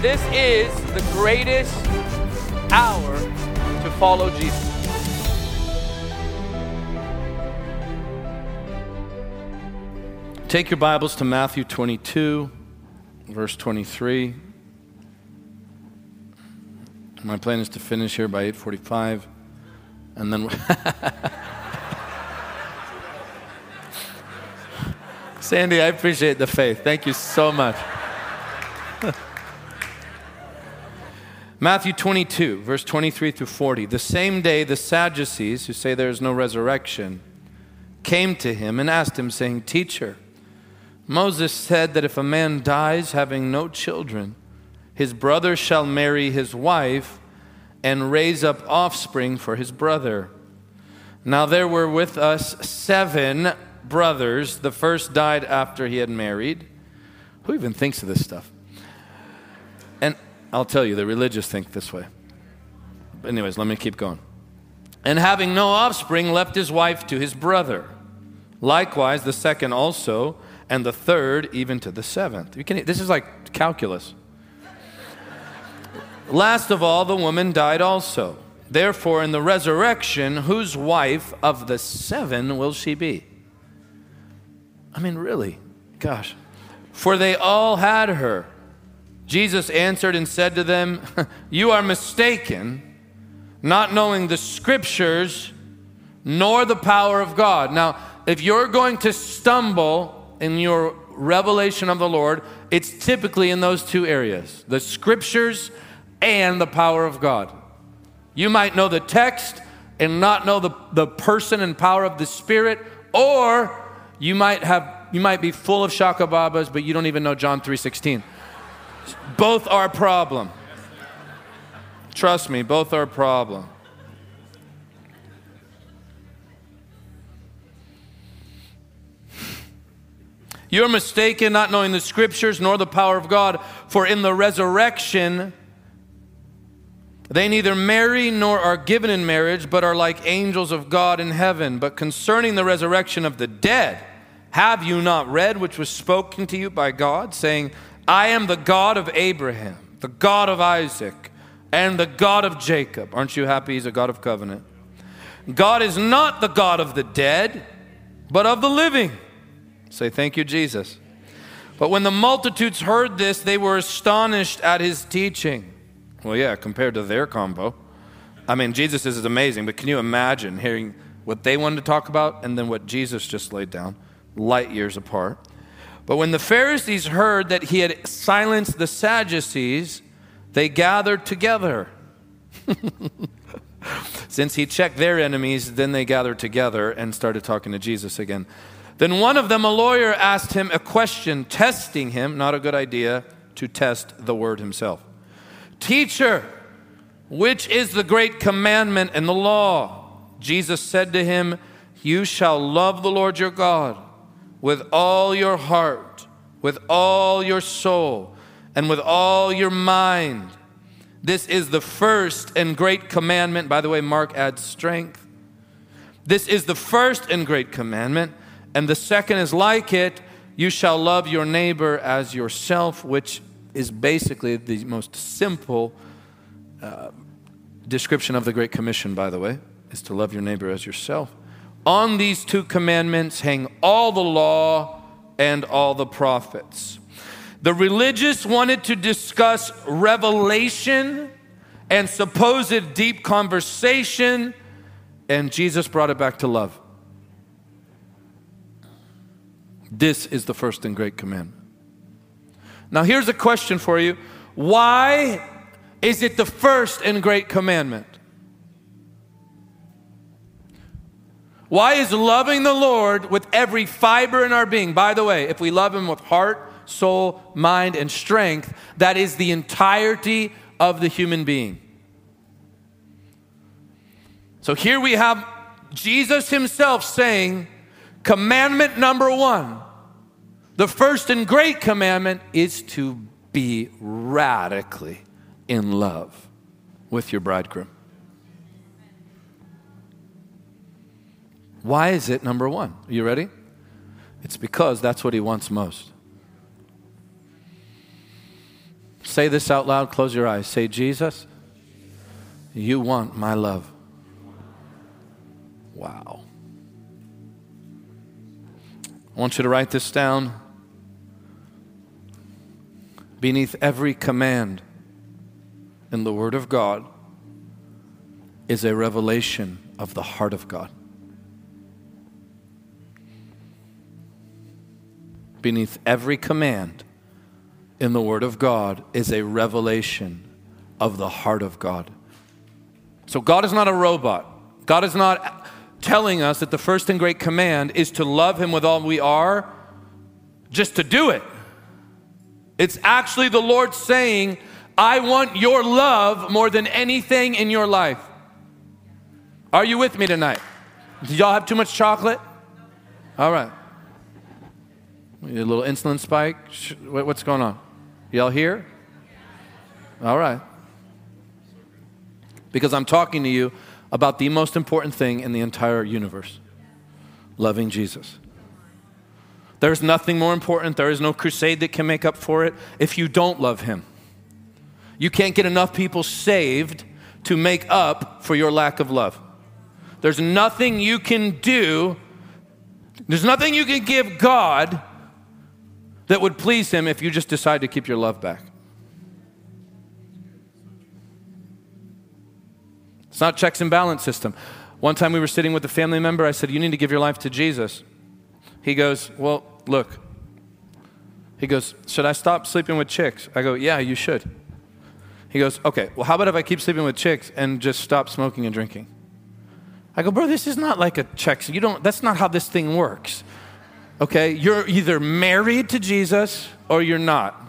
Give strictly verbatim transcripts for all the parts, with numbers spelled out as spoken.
This is the greatest hour to follow Jesus. Take your Bibles to Matthew twenty-two, verse twenty-three. My plan is to finish here by eight forty-five, and then Sandy, I appreciate the faith. Thank you so much. Matthew twenty-two, verse twenty-three through forty. The same day the Sadducees, who say there is no resurrection, came to him and asked him, saying, "Teacher, Moses said that if a man dies having no children, his brother shall marry his wife and raise up offspring for his brother. Now there were with us seven brothers. The first died after he had married." Who even thinks of this stuff? And I'll tell you, the religious think this way. But anyways, let me keep going. "And having no offspring, left his wife to his brother. Likewise, the second also, and the third, even to the seventh." You can, this is like calculus. "Last of all, the woman died also. Therefore, in the resurrection, whose wife of the seven will she be?" I mean, really? Gosh. "For they all had her. Jesus answered and said to them, 'You are mistaken, not knowing the Scriptures nor the power of God.'" Now, if you're going to stumble in your revelation of the Lord, it's typically in those two areas, the Scriptures and the power of God. You might know the text and not know the, the person and power of the Spirit, or you might have you might be full of Shaka Babas, but you don't even know John three sixteen. Both are a problem. Trust me, both are a problem. "You're mistaken, not knowing the Scriptures nor the power of God, for in the resurrection they neither marry nor are given in marriage, but are like angels of God in heaven. But concerning the resurrection of the dead, have you not read which was spoken to you by God, saying, 'I am the God of Abraham, the God of Isaac, and the God of Jacob.'" Aren't you happy he's a God of covenant? "God is not the God of the dead, but of the living." Say, "Thank you, Jesus." "But when the multitudes heard this, they were astonished at his teaching." Well, yeah, compared to their combo. I mean, Jesus is amazing, but can you imagine hearing what they wanted to talk about and then what Jesus just laid down, light years apart? "But when the Pharisees heard that he had silenced the Sadducees, they gathered together." Since he checked their enemies, then they gathered together and started talking to Jesus again. "Then one of them, a lawyer, asked him a question, testing him," not a good idea to test the word himself. "Teacher, which is the great commandment in the law?" Jesus said to him, "You shall love the Lord your God with all your heart, with all your soul, and with all your mind. This is the first and great commandment." By the way, Mark adds strength. "This is the first and great commandment, and the second is like it. You shall love your neighbor as yourself," which is basically the most simple uh, description of the Great Commission, by the way, is to love your neighbor as yourself. "On these two commandments hang all the law and all the prophets." The religious wanted to discuss revelation and supposed deep conversation, and Jesus brought it back to love. "This is the first and great commandment." Now, here's a question for you. Why is it the first and great commandment? Why is loving the Lord with every fiber in our being? By the way, if we love Him with heart, soul, mind, and strength, that is the entirety of the human being. So here we have Jesus Himself saying, commandment number one, the first and great commandment, is to be radically in love with your bridegroom. Why is it number one? Are you ready? It's because that's what he wants most. Say this out loud. Close your eyes. Say, Jesus, you want my love. Wow. I want you to write this down. Beneath every command in the Word of God is a revelation of the heart of God. Beneath every command in the Word of God is a revelation of the heart of God. So God is not a robot. God is not telling us that the first and great command is to love Him with all we are, just to do it. It's actually the Lord saying, I want your love more than anything in your life. Are you with me tonight? Do y'all have too much chocolate? All right. A little insulin spike? What's going on? Y'all here? All right. Because I'm talking to you about the most important thing in the entire universe. Loving Jesus. There's nothing more important. There is no crusade that can make up for it if you don't love Him. You can't get enough people saved to make up for your lack of love. There's nothing you can do. There's nothing you can give God that would please Him if you just decide to keep your love back. It's not checks and balance system. One time we were sitting with a family member. I said, you need to give your life to Jesus. He goes, well, look. He goes, should I stop sleeping with chicks? I go, yeah, you should. He goes, okay, well, how about if I keep sleeping with chicks and just stop smoking and drinking? I go, bro, this is not like a checks. You don't, that's not how this thing works. Okay, you're either married to Jesus or you're not.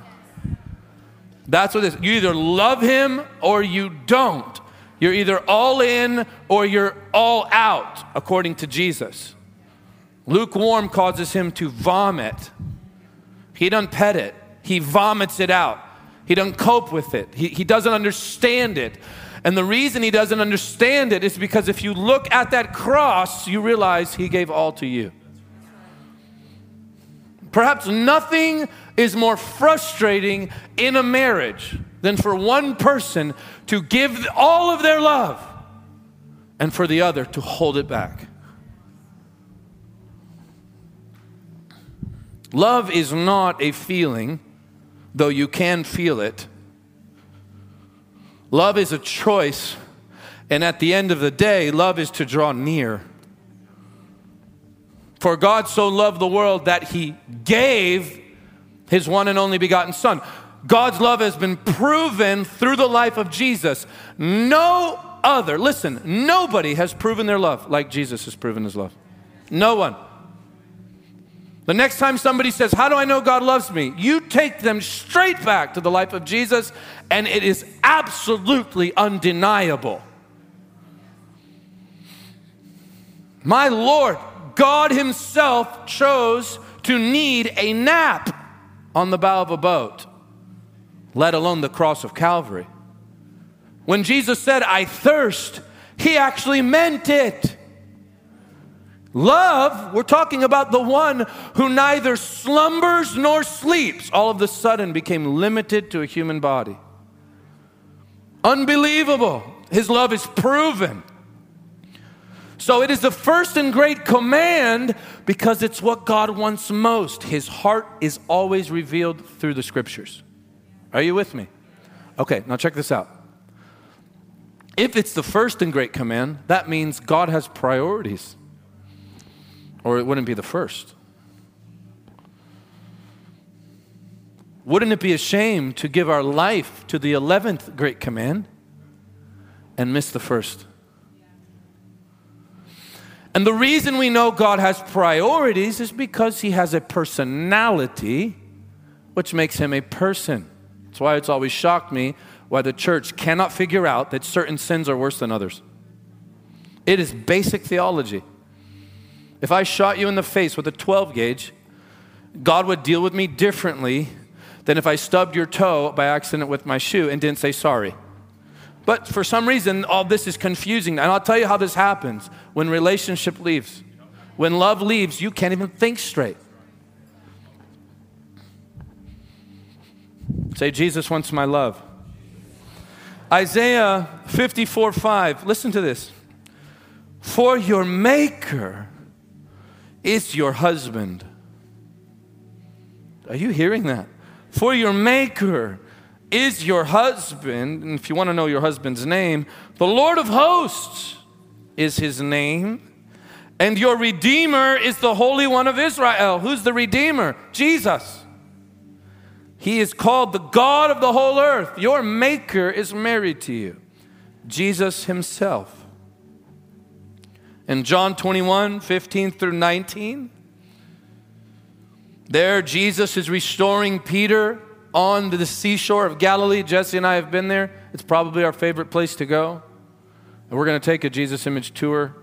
That's what it is. You either love Him or you don't. You're either all in or you're all out, according to Jesus. Lukewarm causes him to vomit. He doesn't pet it. He vomits it out. He doesn't cope with it. He, he doesn't understand it. And the reason he doesn't understand it is because if you look at that cross, you realize He gave all to you. Perhaps nothing is more frustrating in a marriage than for one person to give all of their love and for the other to hold it back. Love is not a feeling, though you can feel it. Love is a choice, and at the end of the day, love is to draw near. For God so loved the world that He gave His one and only begotten Son. God's love has been proven through the life of Jesus. No other, listen, nobody has proven their love like Jesus has proven His love. No one. The next time somebody says, how do I know God loves me? You take them straight back to the life of Jesus, and it is absolutely undeniable. My Lord, God Himself chose to need a nap on the bow of a boat, let alone the cross of Calvary. When Jesus said, I thirst, He actually meant it. Love, we're talking about the one who neither slumbers nor sleeps, all of a sudden became limited to a human body. Unbelievable. His love is proven. So it is the first and great command because it's what God wants most. His heart is always revealed through the Scriptures. Are you with me? Okay, now check this out. If it's the first and great command, that means God has priorities. Or it wouldn't be the first. Wouldn't it be a shame to give our life to the eleventh great command and miss the first? And the reason we know God has priorities is because He has a personality, which makes Him a person. That's why it's always shocked me why the church cannot figure out that certain sins are worse than others. It is basic theology. If I shot you in the face with a twelve gauge, God would deal with me differently than if I stubbed your toe by accident with my shoe and didn't say sorry. But for some reason, all this is confusing. And I'll tell you how this happens. When relationship leaves, when love leaves, you can't even think straight. Say, Jesus wants my love. Isaiah fifty-four five. Listen to this. For your maker is your husband. Are you hearing that? For your maker is your husband. And if you want to know your husband's name, the Lord of hosts is his name. And your Redeemer is the Holy One of Israel. Who's the Redeemer? Jesus. He is called the God of the whole earth. Your Maker is married to you, Jesus himself. In John twenty-one, fifteen through nineteen, there Jesus is restoring Peter on the seashore of Galilee. Jesse and I have been there. It's probably our favorite place to go. And we're going to take a Jesus Image tour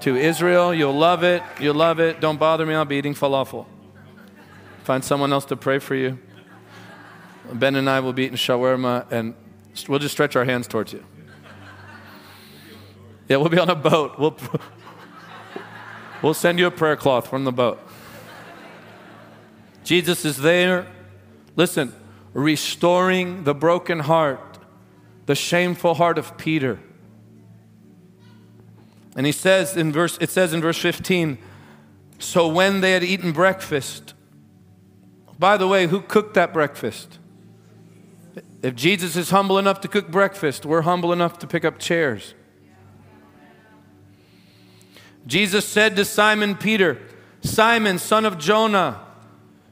to Israel. You'll love it. You'll love it. Don't bother me. I'll be eating falafel. Find someone else to pray for you. Ben and I will be eating shawarma, and we'll just stretch our hands towards you. Yeah, we'll be on a boat. We'll, we'll send you a prayer cloth from the boat. Jesus is there. Listen, restoring the broken heart, the shameful heart of Peter. And he says in verse, it says in verse fifteen, so when they had eaten breakfast, by the way, who cooked that breakfast? If Jesus is humble enough to cook breakfast, we're humble enough to pick up chairs. Jesus said to Simon Peter, Simon, son of Jonah,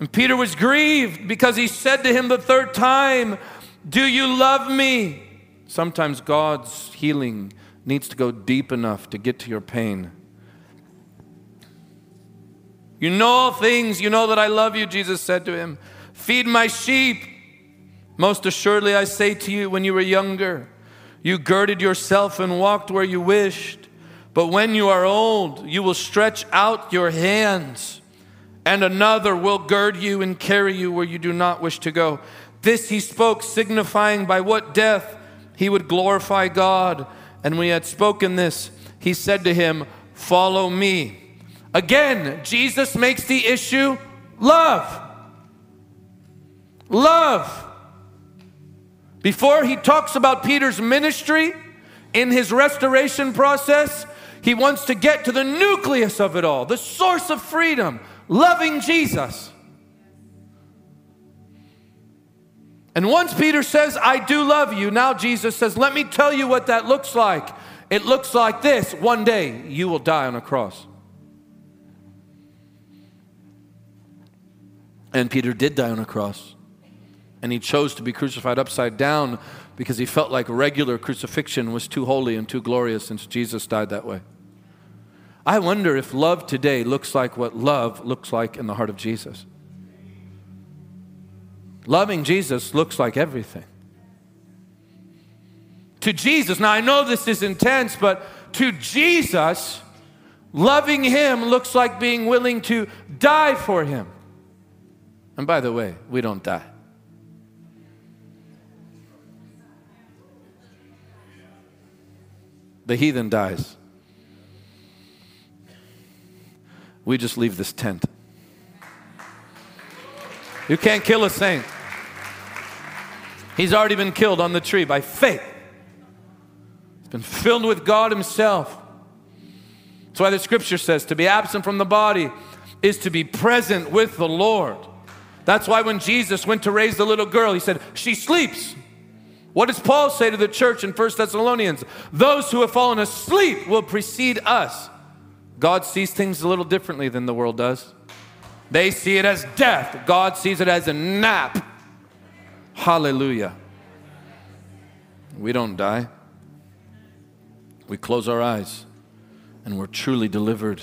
And Peter was grieved because he said to him the third time, do you love me? Sometimes God's healing needs to go deep enough to get to your pain. You know all things, you know that I love you, Jesus said to him. Feed my sheep. Most assuredly I say to you, when you were younger, you girded yourself and walked where you wished. But when you are old, you will stretch out your hands, and another will gird you and carry you where you do not wish to go. This he spoke, signifying by what death he would glorify God. And when he had spoken this, he said to him, follow me. Again, Jesus makes the issue love. Love. Before he talks about Peter's ministry in his restoration process, he wants to get to the nucleus of it all, the source of freedom, loving Jesus. And once Peter says, I do love you, now Jesus says, let me tell you what that looks like. It looks like this. One day you will die on a cross. And Peter did die on a cross. And he chose to be crucified upside down because he felt like regular crucifixion was too holy and too glorious since Jesus died that way. I wonder if love today looks like what love looks like in the heart of Jesus. Loving Jesus looks like everything. To Jesus, now I know this is intense, but to Jesus, loving him looks like being willing to die for him. And by the way, we don't die. The heathen dies. We just leave this tent. You can't kill a saint. He's already been killed on the tree by faith. He's been filled with God himself. That's why the scripture says to be absent from the body is to be present with the Lord. That's why when Jesus went to raise the little girl, he said, she sleeps. What does Paul say to the church in First Thessalonians? Those who have fallen asleep will precede us. God sees things a little differently than the world does. They see it as death. God sees it as a nap. Hallelujah. We don't die. We close our eyes and we're truly delivered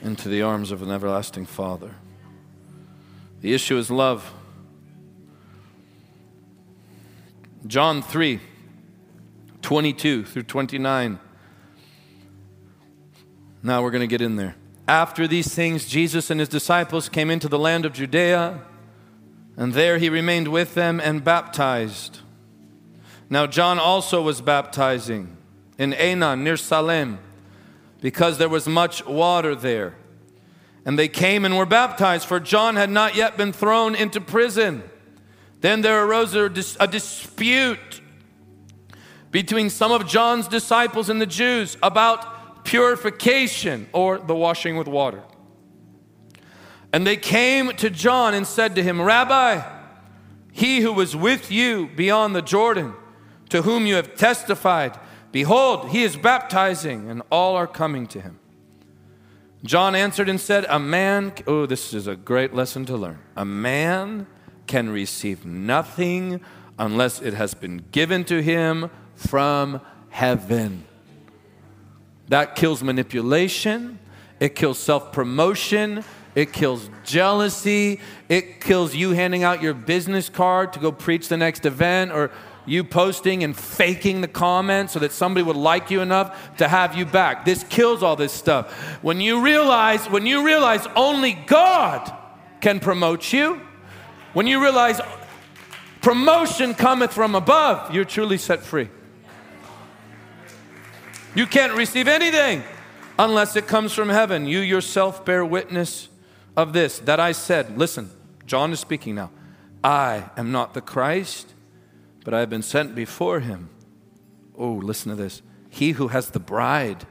into the arms of an everlasting Father. The issue is love. John three, twenty-two through twenty-nine. Now we're going to get in there. After these things, Jesus and his disciples came into the land of Judea, and there he remained with them and baptized. Now John also was baptizing in Enon near Salem, because there was much water there. And they came and were baptized, for John had not yet been thrown into prison. Then there arose a, dis- a dispute between some of John's disciples and the Jews about purification, or the washing with water. And they came to John and said to him, Rabbi, he who was with you beyond the Jordan, to whom you have testified, behold, he is baptizing, and all are coming to him. John answered and said, a man, oh, this is a great lesson to learn. A man can receive nothing unless it has been given to him from heaven. That kills manipulation. It kills self-promotion. It kills jealousy. It kills you handing out your business card to go preach the next event, or you posting and faking the comments so that somebody would like you enough to have you back. This kills all this stuff. When you realize, when you realize only God can promote you, when you realize promotion cometh from above, you're truly set free. You can't receive anything unless it comes from heaven. You yourself bear witness of this, that I said, listen, John is speaking now, I am not the Christ, but I have been sent before him. Oh, listen to this. He who has the bride,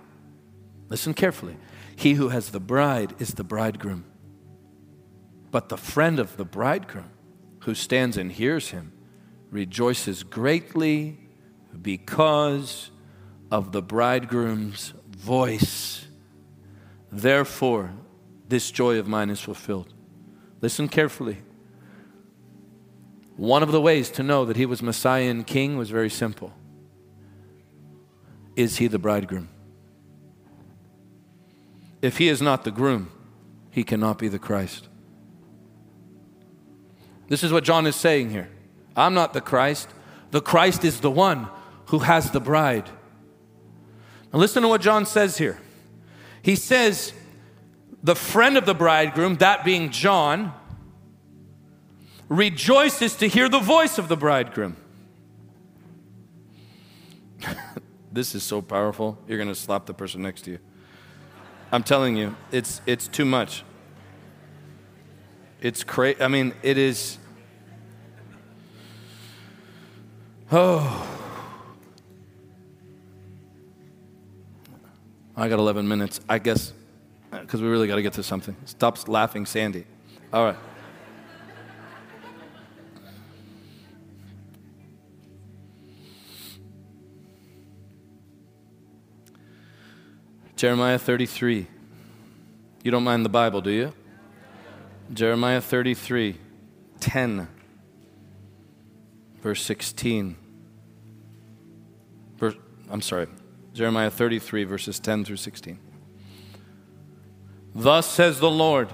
listen carefully. He who has the bride is the bridegroom. But the friend of the bridegroom, who stands and hears him, rejoices greatly because of the bridegroom's voice. Therefore, this joy of mine is fulfilled. Listen carefully. One of the ways to know that he was Messiah and King was very simple. Is he the bridegroom? If he is not the groom, he cannot be the Christ. This is what John is saying here. I'm not the Christ. The Christ is the one who has the bride. Now listen to what John says here. He says, the friend of the bridegroom, that being John, rejoices to hear the voice of the bridegroom. This is so powerful. You're going to slap the person next to you. I'm telling you, it's it's too much. It's crazy. I mean, it is. Oh. I got eleven minutes, I guess, because we really got to get to something. Stop laughing, Sandy. All right. Jeremiah thirty-three. You don't mind the Bible, do you? Jeremiah thirty-three, ten, verse sixteen. Verse, I'm sorry. Jeremiah thirty-three, verses ten through sixteen. Thus says the Lord,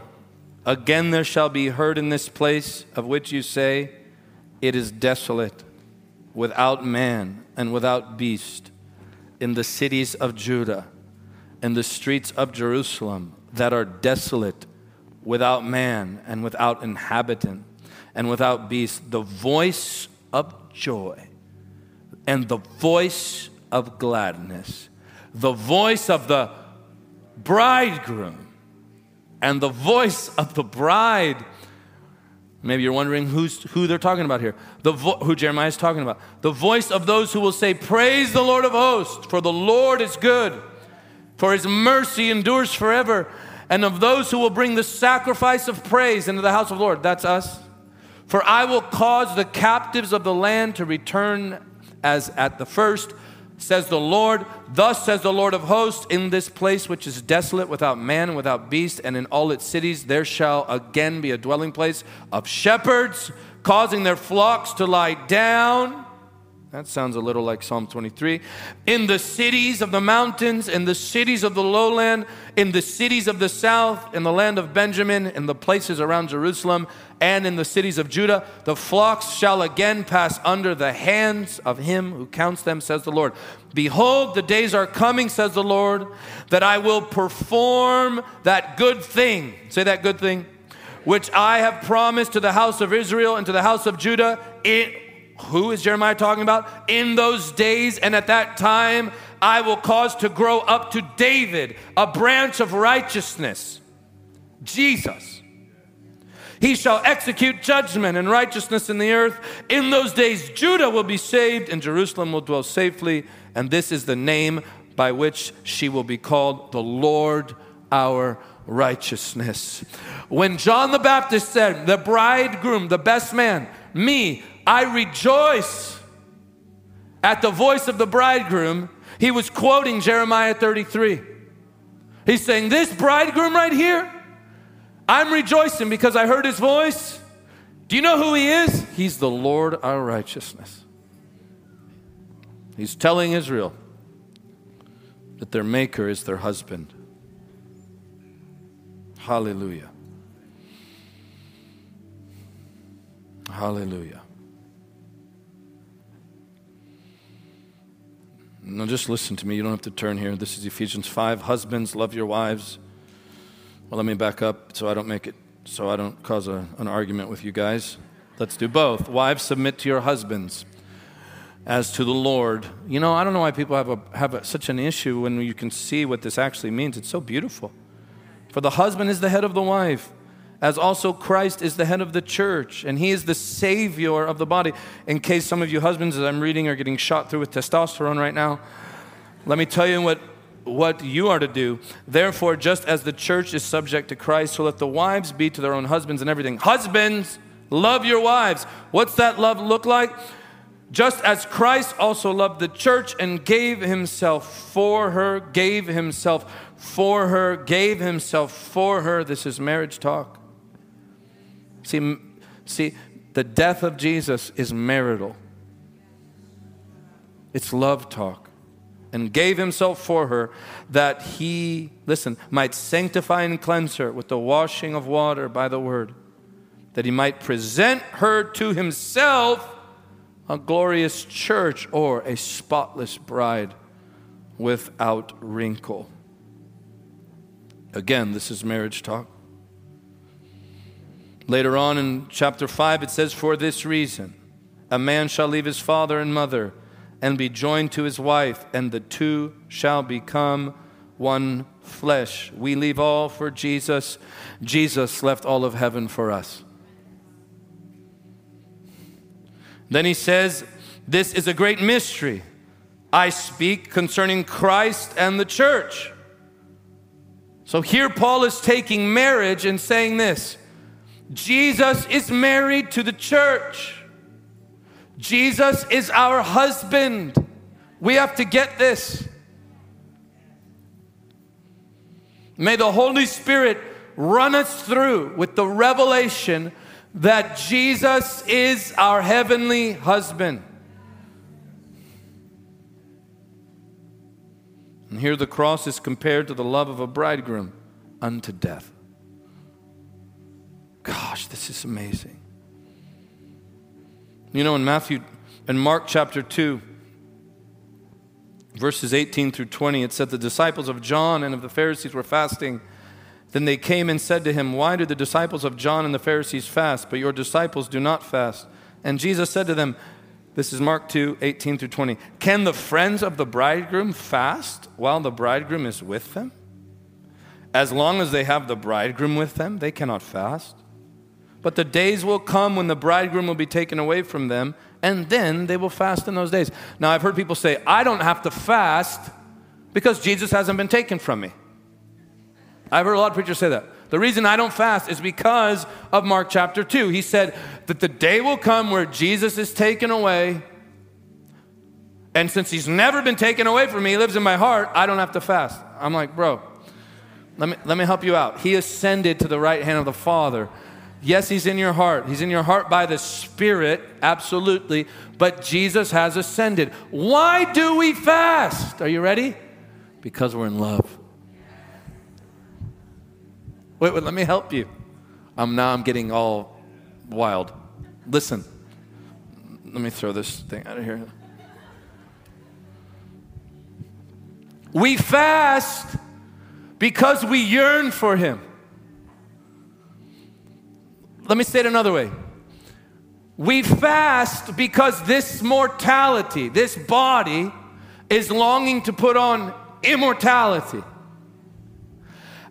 again there shall be heard in this place of which you say, it is desolate, without man and without beast, in the cities of Judah, and the streets of Jerusalem that are desolate, without man and without inhabitant and without beast, the voice of joy and the voice of gladness, the voice of the bridegroom and the voice of the bride. Maybe you're wondering who's, who they're talking about here, the vo- who Jeremiah is talking about. The voice of those who will say, praise the Lord of hosts, for the Lord is good. For his mercy endures forever, and of those who will bring the sacrifice of praise into the house of the Lord. That's us. For I will cause the captives of the land to return as at the first, says the Lord. Thus says the Lord of hosts, in this place which is desolate, without man and without beast, and in all its cities, there shall again be a dwelling place of shepherds, causing their flocks to lie down That sounds a little like Psalm twenty-three. In the cities of the mountains, in the cities of the lowland, in the cities of the south, in the land of Benjamin, in the places around Jerusalem, and in the cities of Judah, the flocks shall again pass under the hands of him who counts them, says the Lord. Behold, the days are coming, says the Lord, that I will perform that good thing. Say that good thing. Which I have promised to the house of Israel and to the house of Judah. It Who is Jeremiah talking about? In those days and at that time, I will cause to grow up to David a branch of righteousness, Jesus. He shall execute judgment and righteousness in the earth. In those days, Judah will be saved and Jerusalem will dwell safely. And this is the name by which she will be called, the Lord our righteousness. When John the Baptist said, the bridegroom, the best man, me, I rejoice at the voice of the bridegroom, he was quoting Jeremiah thirty-three. He's saying, this bridegroom right here, I'm rejoicing because I heard his voice. Do you know who he is? He's the Lord our righteousness. He's telling Israel that their maker is their husband. Hallelujah. Hallelujah. Now just listen to me. You don't have to turn here. This is Ephesians five. Husbands, love your wives. Well, let me back up so I don't make it, so I don't cause a, an argument with you guys. Let's do both. Wives, submit to your husbands as to the Lord. You know, I don't know why people have, a, have a, such an issue when you can see what this actually means. It's so beautiful. For the husband is the head of the wife, as also Christ is the head of the church, and he is the Savior of the body. In case some of you husbands, as I'm reading, are getting shot through with testosterone right now, let me tell you what, what you are to do. Therefore, just as the church is subject to Christ, so let the wives be to their own husbands and everything. Husbands, love your wives. What's that love look like? Just as Christ also loved the church and gave himself for her, gave himself for her, gave himself for her. This is marriage talk. See, see, the death of Jesus is marital. It's love talk. And gave himself for her that he, listen, might sanctify and cleanse her with the washing of water by the word, that he might present her to himself a glorious church, or a spotless bride without wrinkle. Again, this is marriage talk. Later on in chapter five, it says, for this reason, a man shall leave his father and mother and be joined to his wife, and the two shall become one flesh. We leave all for Jesus. Jesus left all of heaven for us. Then he says, this is a great mystery. I speak concerning Christ and the church. So here Paul is taking marriage and saying this. Jesus is married to the church. Jesus is our husband. We have to get this. May the Holy Spirit run us through with the revelation that Jesus is our heavenly husband. And here the cross is compared to the love of a bridegroom unto death. Gosh, this is amazing. You know, in Matthew and Mark chapter two, verses eighteen through twenty, it said the disciples of John and of the Pharisees were fasting. Then they came and said to him, why do the disciples of John and the Pharisees fast, but your disciples do not fast? And Jesus said to them, this is Mark two, eighteen through twenty, can the friends of the bridegroom fast while the bridegroom is with them? As long as they have the bridegroom with them, they cannot fast. But the days will come when the bridegroom will be taken away from them, and then they will fast in those days. Now, I've heard people say, I don't have to fast because Jesus hasn't been taken from me. I've heard a lot of preachers say that. The reason I don't fast is because of Mark chapter two. He said that the day will come where Jesus is taken away, and since he's never been taken away from me, he lives in my heart, I don't have to fast. I'm like, bro, let me, let me help you out. He ascended to the right hand of the Father. Yes, he's in your heart. He's in your heart by the Spirit, absolutely. But Jesus has ascended. Why do we fast? Are you ready? Because we're in love. Wait, wait, let me help you. I'm, now I'm getting all wild. Listen. Let me throw this thing out of here. We fast because we yearn for him. Let me say it another way. We fast because this mortality, this body, is longing to put on immortality.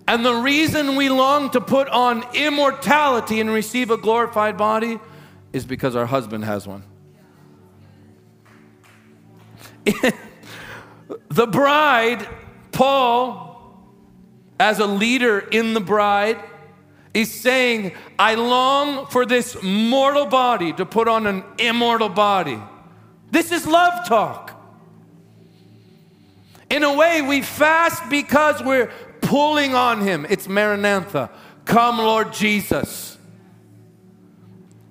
And the reason we long to put on immortality and receive a glorified body is because our husband has one. The bride, Paul, as a leader in the bride, is saying, I long for this mortal body to put on an immortal body. This is love talk. In a way, we fast because we're pulling on him. It's Maranatha. Come, Lord Jesus.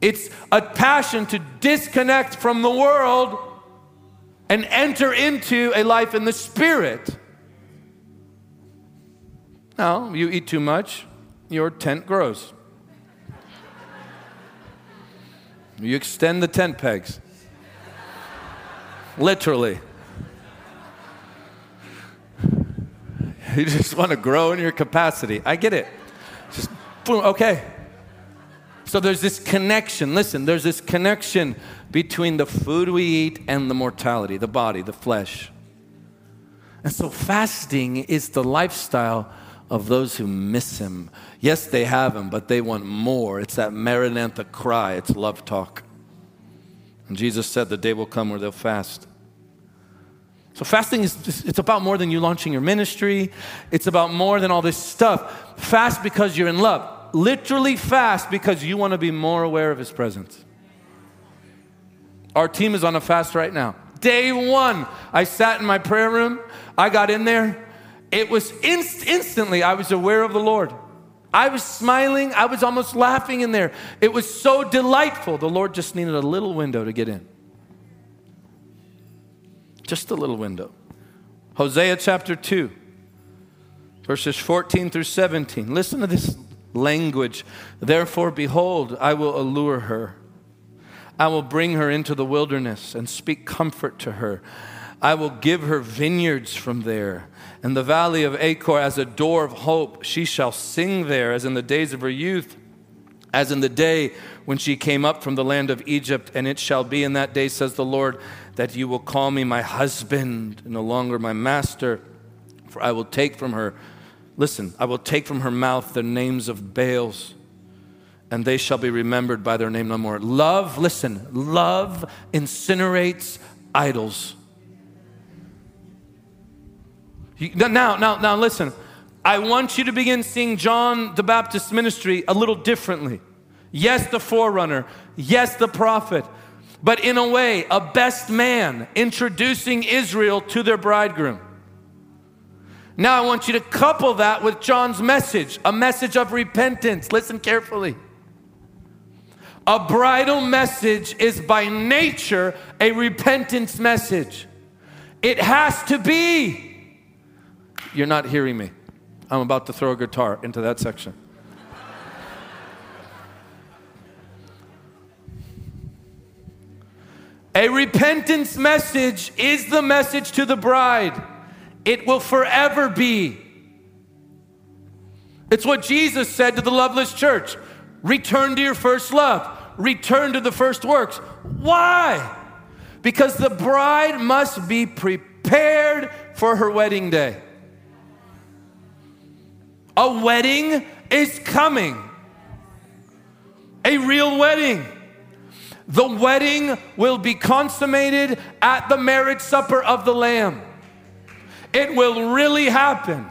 It's a passion to disconnect from the world and enter into a life in the Spirit. Now, you eat too much, your tent grows. You extend the tent pegs. Literally. You just want to grow in your capacity. I get it. Just boom, okay. So there's this connection. Listen, there's this connection between the food we eat and the mortality, the body, the flesh. And so fasting is the lifestyle of those who miss him. Yes, they have him, but they want more. It's that Maranatha cry. It's love talk. And Jesus said the day will come where they'll fast. So fasting is, it's about more than you launching your ministry. It's about more than all this stuff. Fast because you're in love. Literally fast because you want to be more aware of his presence. Our team is on a fast right now. Day one, I sat in my prayer room. I got in there. It was inst- instantly I was aware of the Lord. I was smiling. I was almost laughing in there. It was so delightful. The Lord just needed a little window to get in. Just a little window. Hosea chapter two, verses fourteen through seventeen. Listen to this language. Therefore, behold, I will allure her. I will bring her into the wilderness and speak comfort to her. I will give her vineyards from there, and the valley of Achor as a door of hope. She shall sing there as in the days of her youth, as in the day when she came up from the land of Egypt. And it shall be in that day, says the Lord, that you will call me my husband and no longer my master. For I will take from her, listen, I will take from her mouth the names of Baals, and they shall be remembered by their name no more. Love, listen, love incinerates idols. Now, now, now listen, I want you to begin seeing John the Baptist's ministry a little differently. Yes, the forerunner. Yes, the prophet. But in a way, a best man introducing Israel to their bridegroom. Now I want you to couple that with John's message, a message of repentance. Listen carefully. A bridal message is by nature a repentance message. It has to be. You're not hearing me. I'm about to throw a guitar into that section. A repentance message is the message to the bride. It will forever be. It's what Jesus said to the loveless church. Return to your first love. Return to the first works. Why? Because the bride must be prepared for her wedding day. A wedding is coming. A real wedding. The wedding will be consummated at the marriage supper of the Lamb. It will really happen.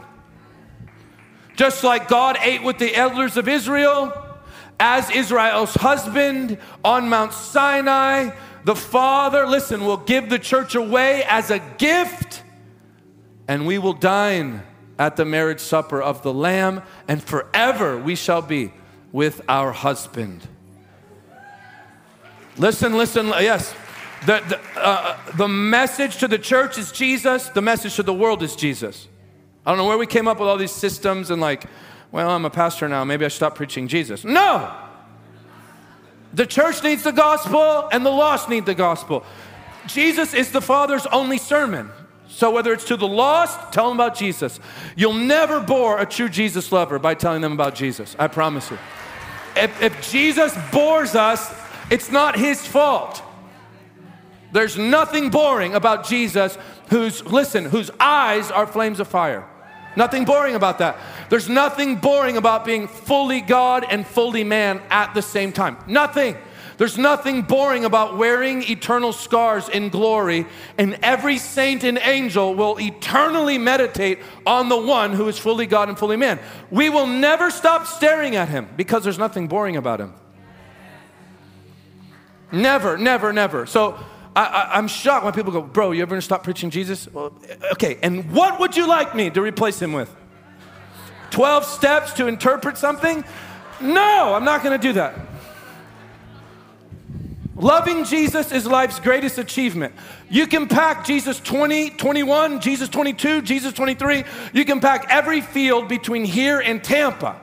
Just like God ate with the elders of Israel, as Israel's husband on Mount Sinai, the Father, listen, will give the church away as a gift, and we will dine at the marriage supper of the Lamb, and forever we shall be with our husband. Listen, listen, yes. The, the, uh, the message to the church is Jesus. The message to the world is Jesus. I don't know where we came up with all these systems and like, well, I'm a pastor now. Maybe I should stop preaching Jesus. No! The church needs the gospel and the lost need the gospel. Jesus is the Father's only sermon. So whether it's to the lost, tell them about Jesus. You'll never bore a true Jesus lover by telling them about Jesus. I promise you. If, if Jesus bores us, it's not his fault. There's nothing boring about Jesus whose, listen, whose eyes are flames of fire. Nothing boring about that. There's nothing boring about being fully God and fully man at the same time. Nothing. There's nothing boring about wearing eternal scars in glory, and every saint and angel will eternally meditate on the one who is fully God and fully man. We will never stop staring at him because there's nothing boring about him. Never, never, never. So I, I, I'm shocked when people go, bro, you ever gonna stop preaching Jesus? Well, okay, and what would you like me to replace him with? twelve steps to interpret something? No, I'm not gonna do that. Loving Jesus is life's greatest achievement. You can pack Jesus twenty, twenty-one, Jesus twenty-two, Jesus twenty-three. You can pack every field between here and Tampa.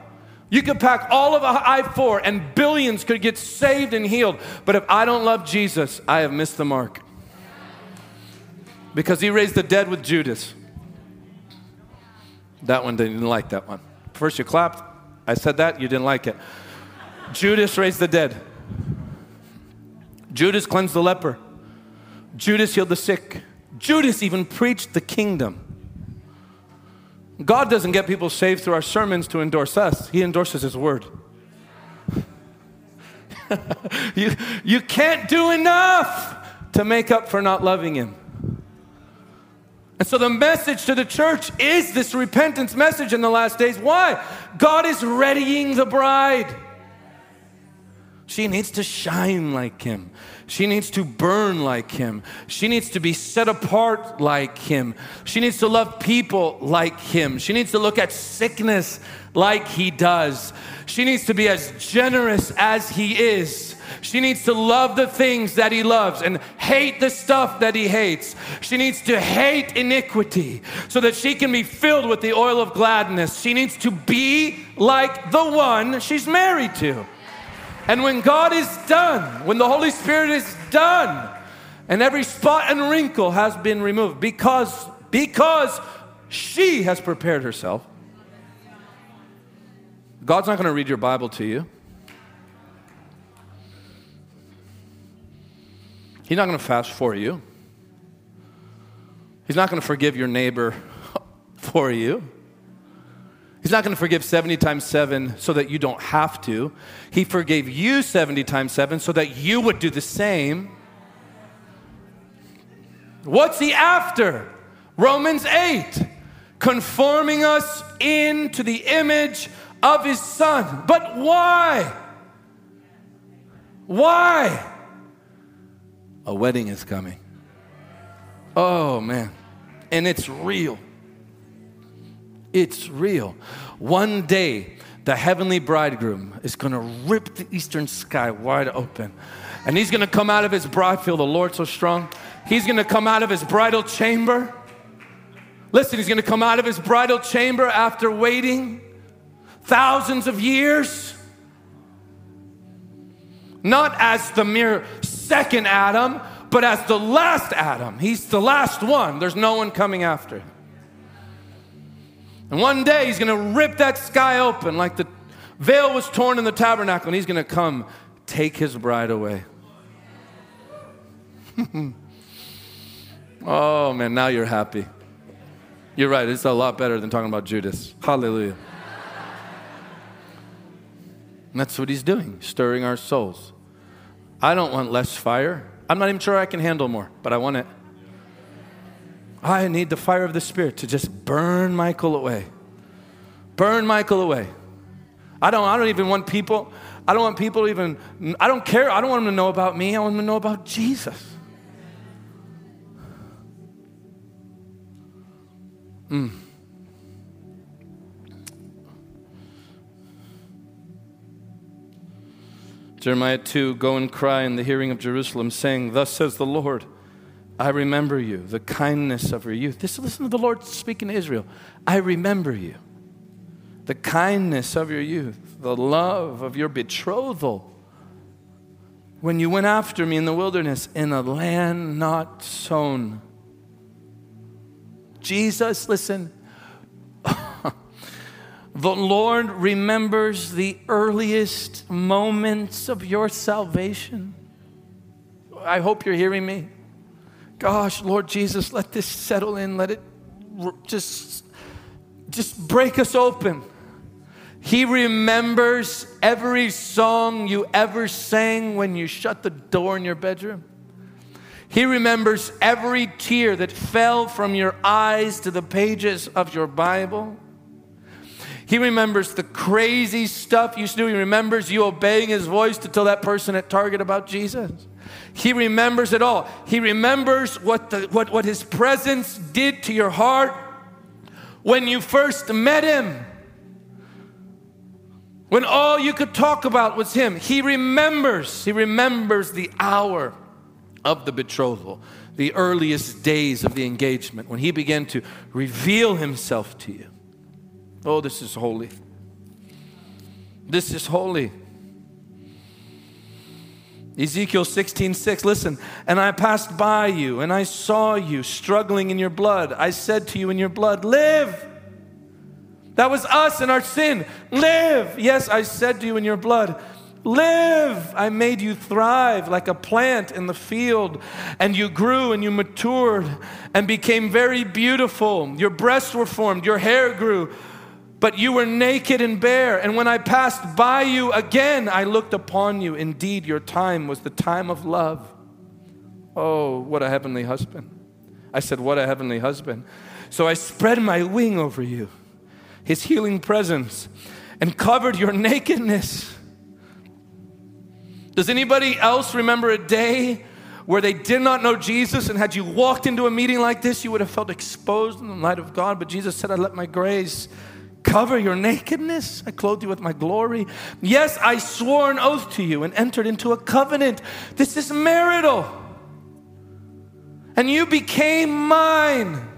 You could pack all of I four and billions could get saved and healed. But if I don't love Jesus, I have missed the mark. Because he raised the dead with Judas. That one didn't like that one. First you clapped. I said that. You didn't like it. Judas raised the dead. Judas cleansed the leper. Judas healed the sick. Judas even preached the kingdom. God doesn't get people saved through our sermons to endorse us. He endorses his word. you, you can't do enough to make up for not loving him. And so the message to the church is this repentance message in the last days. Why? God is readying the bride. She needs to shine like him. She needs to burn like him. She needs to be set apart like him. She needs to love people like him. She needs to look at sickness like he does. She needs to be as generous as he is. She needs to love the things that he loves and hate the stuff that he hates. She needs to hate iniquity so that she can be filled with the oil of gladness. She needs to be like the one she's married to. And when God is done, when the Holy Spirit is done, and every spot and wrinkle has been removed because, because she has prepared herself, God's not going to read your Bible to you. He's not going to fast for you. He's not going to forgive your neighbor for you. He's not going to forgive seventy times seven so that you don't have to. He forgave you seventy times seven so that you would do the same. What's he after? Romans eight, conforming us into the image of his son. But why? Why? A wedding is coming. Oh, man. And it's real. It's real. One day, the heavenly bridegroom is going to rip the eastern sky wide open. And he's going to come out of his bride, feel the Lord so strong. He's going to come out of his bridal chamber. Listen, he's going to come out of his bridal chamber after waiting thousands of years. Not as the mere second Adam, but as the last Adam. He's the last one. There's no one coming after him. And one day he's going to rip that sky open like the veil was torn in the tabernacle, and he's going to come take his bride away. Oh, man, now you're happy. You're right. It's a lot better than talking about Judas. Hallelujah. And that's what he's doing, stirring our souls. I don't want less fire. I'm not even sure I can handle more, but I want it. I need the fire of the Spirit to just burn Michael away. Burn Michael away. I don't, I don't even want people, I don't want people to even, I don't care. I don't want them to know about me. I want them to know about Jesus. Mm. Jeremiah two, go and cry in the hearing of Jerusalem, saying, thus says the Lord, I remember you, the kindness of your youth. This, listen to the Lord speaking to Israel. I remember you, the kindness of your youth, the love of your betrothal, when you went after me in the wilderness, in a land not sown. Jesus, listen, the Lord remembers the earliest moments of your salvation. I hope you're hearing me. Gosh, Lord Jesus, let this settle in. Let it just, just break us open. He remembers every song you ever sang when you shut the door in your bedroom. He remembers every tear that fell from your eyes to the pages of your Bible. He remembers the crazy stuff you do. He remembers you obeying his voice to tell that person at Target about Jesus. He remembers it all. He remembers what, the, what, what his presence did to your heart when you first met him. When all you could talk about was him. He remembers. He remembers the hour of the betrothal, the earliest days of the engagement, when he began to reveal himself to you. Oh, this is holy. This is holy. Ezekiel sixteen six, listen. And I passed by you, and I saw you struggling in your blood. I said to you in your blood, live. That was us in our sin. Live. Yes, I said to you in your blood, live. I made you thrive like a plant in the field, and you grew and you matured and became very beautiful. Your breasts were formed, your hair grew, but you were naked and bare, and when I passed by you again, I looked upon you. Indeed, your time was the time of love. Oh, what a heavenly husband. I said, what a heavenly husband. So I spread my wing over you, his healing presence, and covered your nakedness. Does anybody else remember a day where they did not know Jesus, and had you walked into a meeting like this, you would have felt exposed in the light of God? But Jesus said, I let my grace cover your nakedness. I clothed you with my glory. Yes, I swore an oath to you and entered into a covenant. This is marital. And you became mine,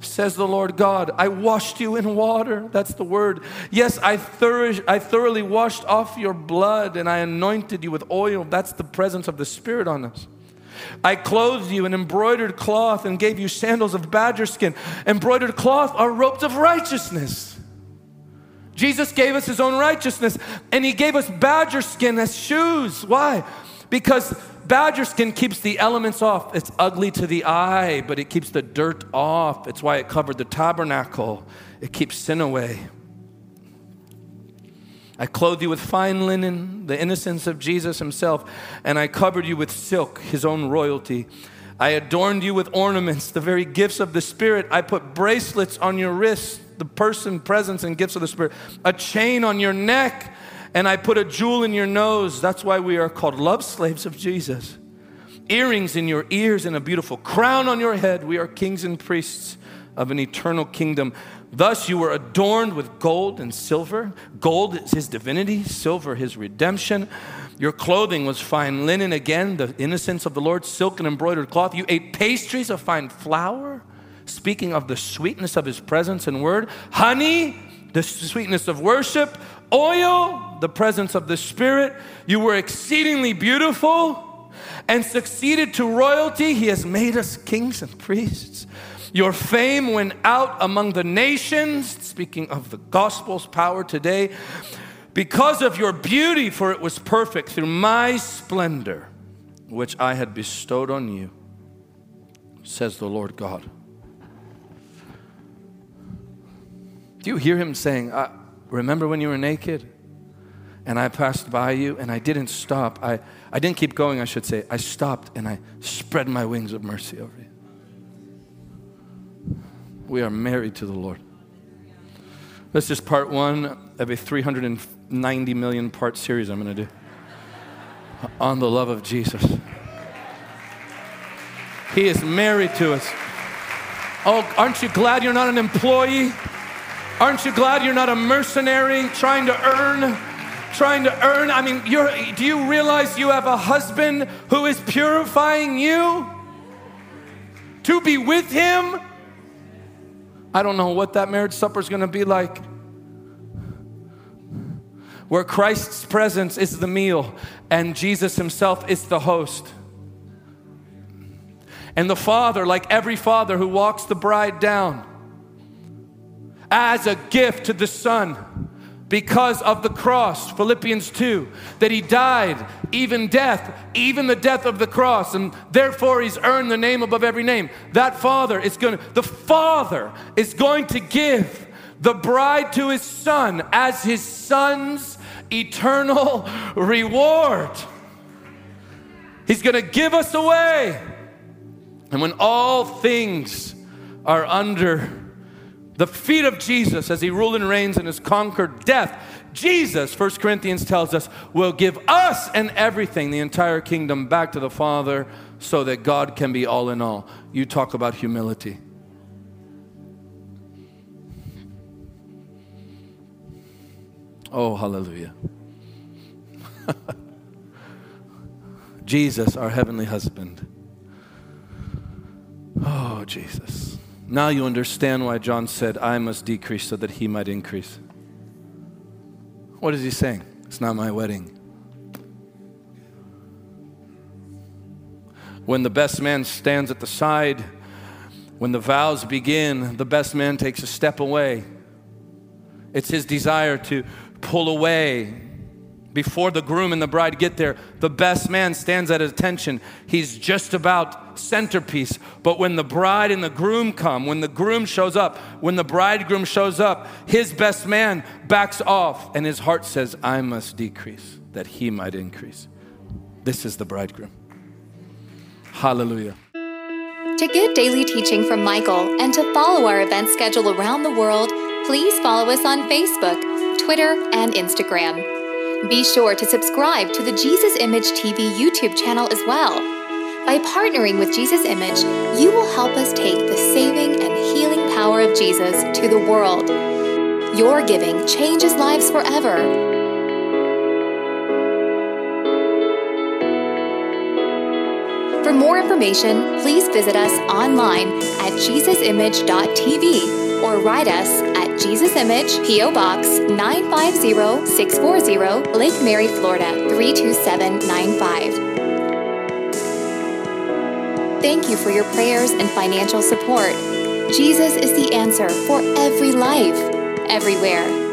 says the Lord God. I washed you in water. That's the word. Yes, I, thorough, I thoroughly washed off your blood, and I anointed you with oil. That's the presence of the Spirit on us. I clothed you in embroidered cloth and gave you sandals of badger skin. Embroidered cloth are robes of righteousness. Jesus gave us his own righteousness, and he gave us badger skin as shoes. Why? Because badger skin keeps the elements off. It's ugly to the eye, but it keeps the dirt off. It's why it covered the tabernacle. It keeps sin away. I clothed you with fine linen, the innocence of Jesus himself, and I covered you with silk, his own royalty. I adorned you with ornaments, the very gifts of the Spirit. I put bracelets on your wrists, the person, presence, and gifts of the Spirit, a chain on your neck, and I put a jewel in your nose. That's why we are called love slaves of Jesus. Earrings in your ears and a beautiful crown on your head. We are kings and priests of an eternal kingdom. Thus you were adorned with gold and silver. Gold is his divinity, silver his redemption. Your clothing was fine linen, again, the innocence of the Lord, silk and embroidered cloth. You ate pastries of fine flour, speaking of the sweetness of his presence and word. Honey, the sweetness of worship. Oil, the presence of the Spirit. You were exceedingly beautiful and succeeded to royalty. He has made us kings and priests. Your fame went out among the nations, speaking of the gospel's power today, because of your beauty, for it was perfect through my splendor, which I had bestowed on you, says the Lord God. Do you hear him saying, I, remember when you were naked and I passed by you and I didn't stop. I, I didn't keep going, I should say. I stopped and I spread my wings of mercy over you. We are married to the Lord. This is part one of a three hundred ninety million part series I'm going to do on the love of Jesus. He is married to us. Oh, aren't you glad you're not an employee? Aren't you glad you're not a mercenary trying to earn, trying to earn. I mean, you're, do you realize you have a husband who is purifying you to be with him? I don't know what that marriage supper is going to be like, where Christ's presence is the meal and Jesus himself is the host. And the father, like every father who walks the bride down as a gift to the son because of the cross, Philippians two, that he died, even death, even the death of the cross, and therefore he's earned the name above every name. That father is going to, the father is going to give the bride to his son as his son's eternal reward. He's going to give us away. And when all things are under the feet of Jesus as he ruled and reigns and has conquered death, Jesus, First Corinthians tells us, will give us and everything, the entire kingdom, back to the Father so that God can be all in all. You talk about humility. Oh, hallelujah. Jesus, our heavenly husband. Oh, Jesus. Now you understand why John said, I must decrease so that he might increase. What is he saying? It's not my wedding. When the best man stands at the side, when the vows begin, the best man takes a step away. It's his desire to pull away. Before the groom and the bride get there, the best man stands at attention. He's just about centerpiece. But when the bride and the groom come, when the groom shows up, when the bridegroom shows up, his best man backs off and his heart says, I must decrease that he might increase. This is the bridegroom. Hallelujah. To get daily teaching from Michael and to follow our event schedule around the world, please follow us on Facebook, Twitter, and Instagram. Be sure to subscribe to the Jesus Image T V YouTube channel as well. By partnering with Jesus Image, you will help us take the saving and healing power of Jesus to the world. Your giving changes lives forever. For more information, please visit us online at jesus image dot t v or write us at Jesus Image, P O Box nine five zero six four zero, Lake Mary, Florida three two seven nine five. Thank you for your prayers and financial support. Jesus is the answer for every life, everywhere.